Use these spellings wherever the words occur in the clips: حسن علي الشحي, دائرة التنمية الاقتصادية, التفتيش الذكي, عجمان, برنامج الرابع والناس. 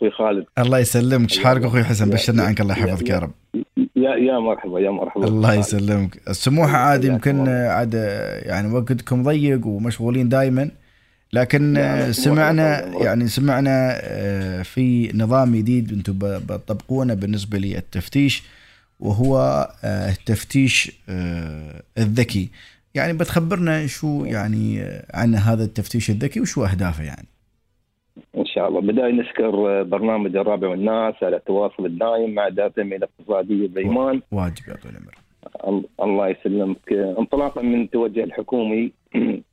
أخوي خالد. الله يسلمك، شحالك أخوي حسن؟ بشرنا عنك، الله يحفظك يا رب. يا مرحبا يا مرحبا. الله يسلمك. السموحة عادي يمكن عاد يعني وقتكم ضيق ومشغولين دائما، لكن سمعنا في نظام جديد انتم بتطبقونه بالنسبة للتفتيش، وهو التفتيش الذكي. يعني بتخبرنا شو يعني عن هذا التفتيش الذكي وشو أهدافه؟ يعني إن شاء الله بداية نشكر برنامج الرابع والناس على التواصل الدائم مع دائرة التنمية الاقتصادية بعمان. واجب يا طويل العمر. الله يسلمك. انطلاقا من التوجه الحكومي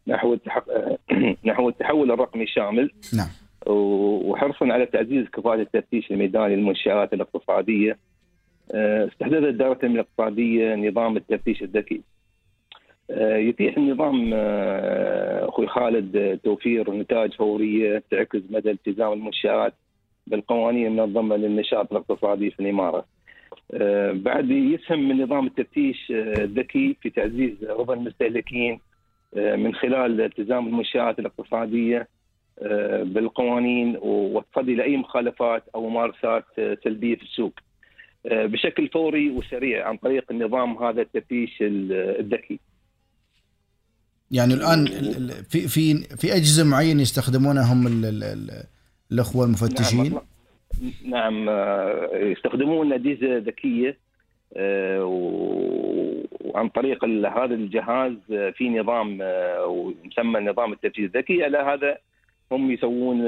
نحو التحول الرقمي الشامل، نعم، وحرصا على تعزيز كفاءة التفتيش الميداني للمنشآت الاقتصادية، استحدثت دائرة التنمية الاقتصادية نظام التفتيش الذكي. يتيح النظام أخوي خالد توفير نتائج فورية تعكس مدى التزام المنشآت بالقوانين المنظمة للنشاط الاقتصادي في الإمارة. بعد يسهم من نظام التفتيش الذكي في تعزيز رضا المستهلكين من خلال التزام المنشآت الاقتصادية بالقوانين والتصدي لأي مخالفات أو ممارسات سلبية في السوق بشكل فوري وسريع عن طريق النظام هذا التفتيش الذكي. يعني الآن في في في أجهزة معينة يستخدمونها هم الأخوة المفتشين؟ نعم يستخدمون أجهزة ذكية، وعن طريق هذا الجهاز في نظام يسمى نظام التفتيش الذكي، على هذا هم يسوون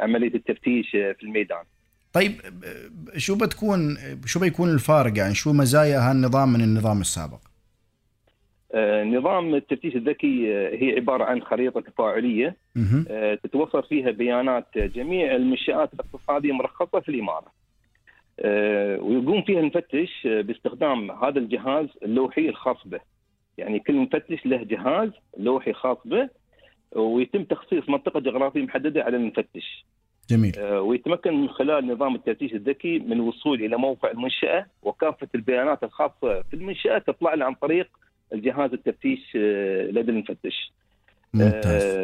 عملية التفتيش في الميدان. طيب شو بيكون الفارق؟ يعني شو مزايا هالنظام من النظام السابق؟ نظام التفتيش الذكي هي عبارة عن خريطة تفاعلية تتوفر فيها بيانات جميع المنشآت الاقتصادية مرخصة في الإمارة، ويقوم فيها المفتش باستخدام هذا الجهاز اللوحي الخاص به. يعني كل مفتش له جهاز لوحي خاص به، ويتم تخصيص منطقة جغرافية محددة على المفتش. جميل. ويتمكن من خلال نظام التفتيش الذكي من الوصول إلى موقع المنشأة، وكافة البيانات الخاصة في المنشأة تطلع له عن طريق الجهاز التفتيش لدى المفتش. ممتاز.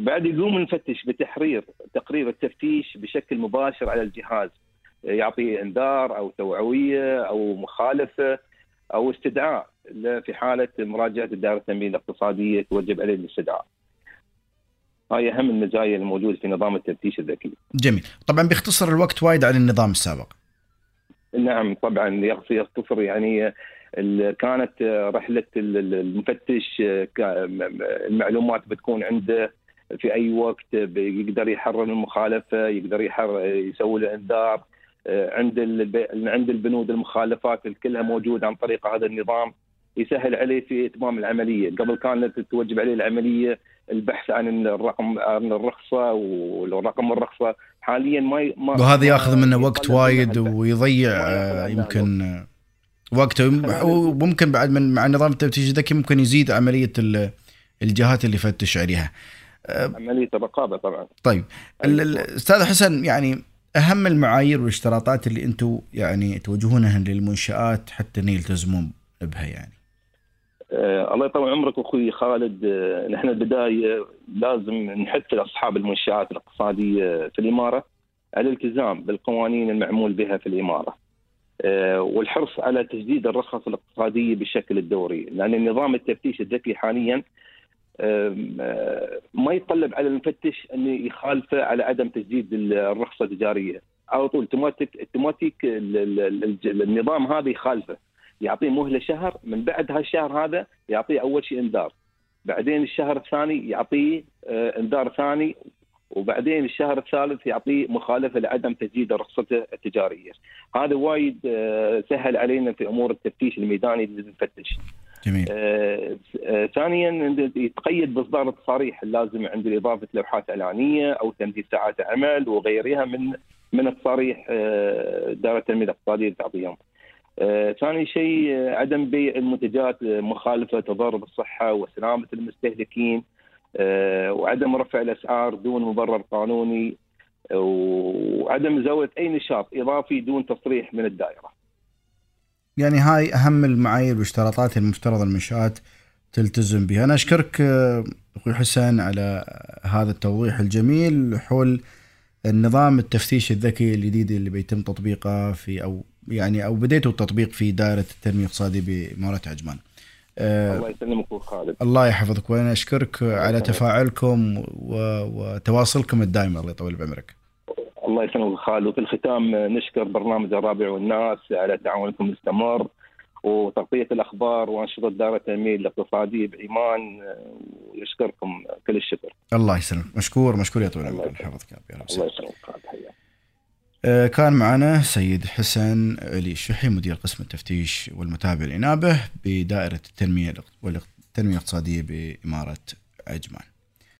بعد يقوم المفتش بتحرير تقرير التفتيش بشكل مباشر على الجهاز، يعطيه انذار أو توعوية أو مخالفة أو استدعاء في حالة مراجعة الدائرة التنمية الاقتصادية توجب عليه الاستدعاء. هاي أهم المزايا الموجودة في نظام التفتيش الذكي. جميل. طبعا بيختصر الوقت وايد عن النظام السابق. نعم طبعا يختصر. يعني كانت رحلة المفتش المعلومات بتكون عنده في أي وقت، يقدر يحرر المخالفة، يقدر يسوي له إنذار، عند البنود المخالفات كلها موجودة عن طريق هذا النظام، يسهل عليه في إتمام العملية. قبل كانت تتوجب عليه العملية البحث عن الرقم، عن الرخصة والرقم الرخصة. حاليا ما وهذا يأخذ منه وقت وايد ويضيع يمكن وقته، وممكن بعد من مع نظام التفتيش الذكي ممكن يزيد عملية الجهات اللي يفتش عليها، عملية الرقابة طبعا. طيب الأستاذ حسن، يعني أهم المعايير والاشتراطات اللي أنتم يعني توجهونها للمنشآت حتى يلتزمون بها يعني؟ الله يطول عمرك أخوي خالد. نحن البداية لازم نحث أصحاب المنشآت الاقتصادية في الإمارة على الالتزام بالقوانين المعمول بها في الإمارة، والحرص على تجديد الرخص الاقتصادية بالشكل الدوري، لأن النظام التفتيش الذكي حاليا ما يتطلب على المفتش أن يخالفه على عدم تجديد الرخصة التجارية. على طول اوتوماتيك النظام هذا يخالفه، يعطيه مهلة شهر، من بعد هالشهر هذا يعطيه أول شيء إنذار، بعدين الشهر الثاني يعطيه إنذار ثاني، وبعدين الشهر الثالث يعطيه مخالفة لعدم تجديد رخصته التجارية. هذا وايد سهل علينا في أمور التفتيش الميداني للمفتش. جميل. ثانيا يتقيد بإصدار التصاريح اللازمة عند إضافة لوحات إعلانية أو تمديد ساعات عمل وغيرها من التصاريح دائرة التنمية الاقتصادية تعطيهم. ثاني شيء عدم بيع المنتجات مخالفة تضر بالصحة وسلامة المستهلكين، وعدم رفع الأسعار دون مبرر قانوني، وعدم زاوية أي نشاط إضافي دون تصريح من الدائرة. يعني هاي أهم المعايير والاشتراطات المفترض المنشآت تلتزم بها. أنا أشكرك أخوي حسن على هذا التوضيح الجميل حول النظام التفتيش الذكي الجديد اللي بيتم تطبيقه في او بديتوا التطبيق في دائرة التنمية الاقتصادية بمرة عجمان. الله يسلمك وخالد. الله يحفظك، وانا اشكرك على تفاعلكم وتواصلكم الدائم، الله يطول بعمرك. الله يسلمك خالد. وفي الختام نشكر برنامج الرابع والناس على تعاونكم المستمر وتغطية الأخبار وأنشطة دائرة التنمية الاقتصادية بعمان، ونشكركم كل الشكر. الله يسلمك، مشكور يا طويل العمر، يحفظك يا رب. الله يسلمك خالد، حياك. كان معنا سيد حسن علي الشحي، مدير قسم التفتيش والمتابعة الإنابة بدائرة التنمية الاقتصادية بإمارة عجمان.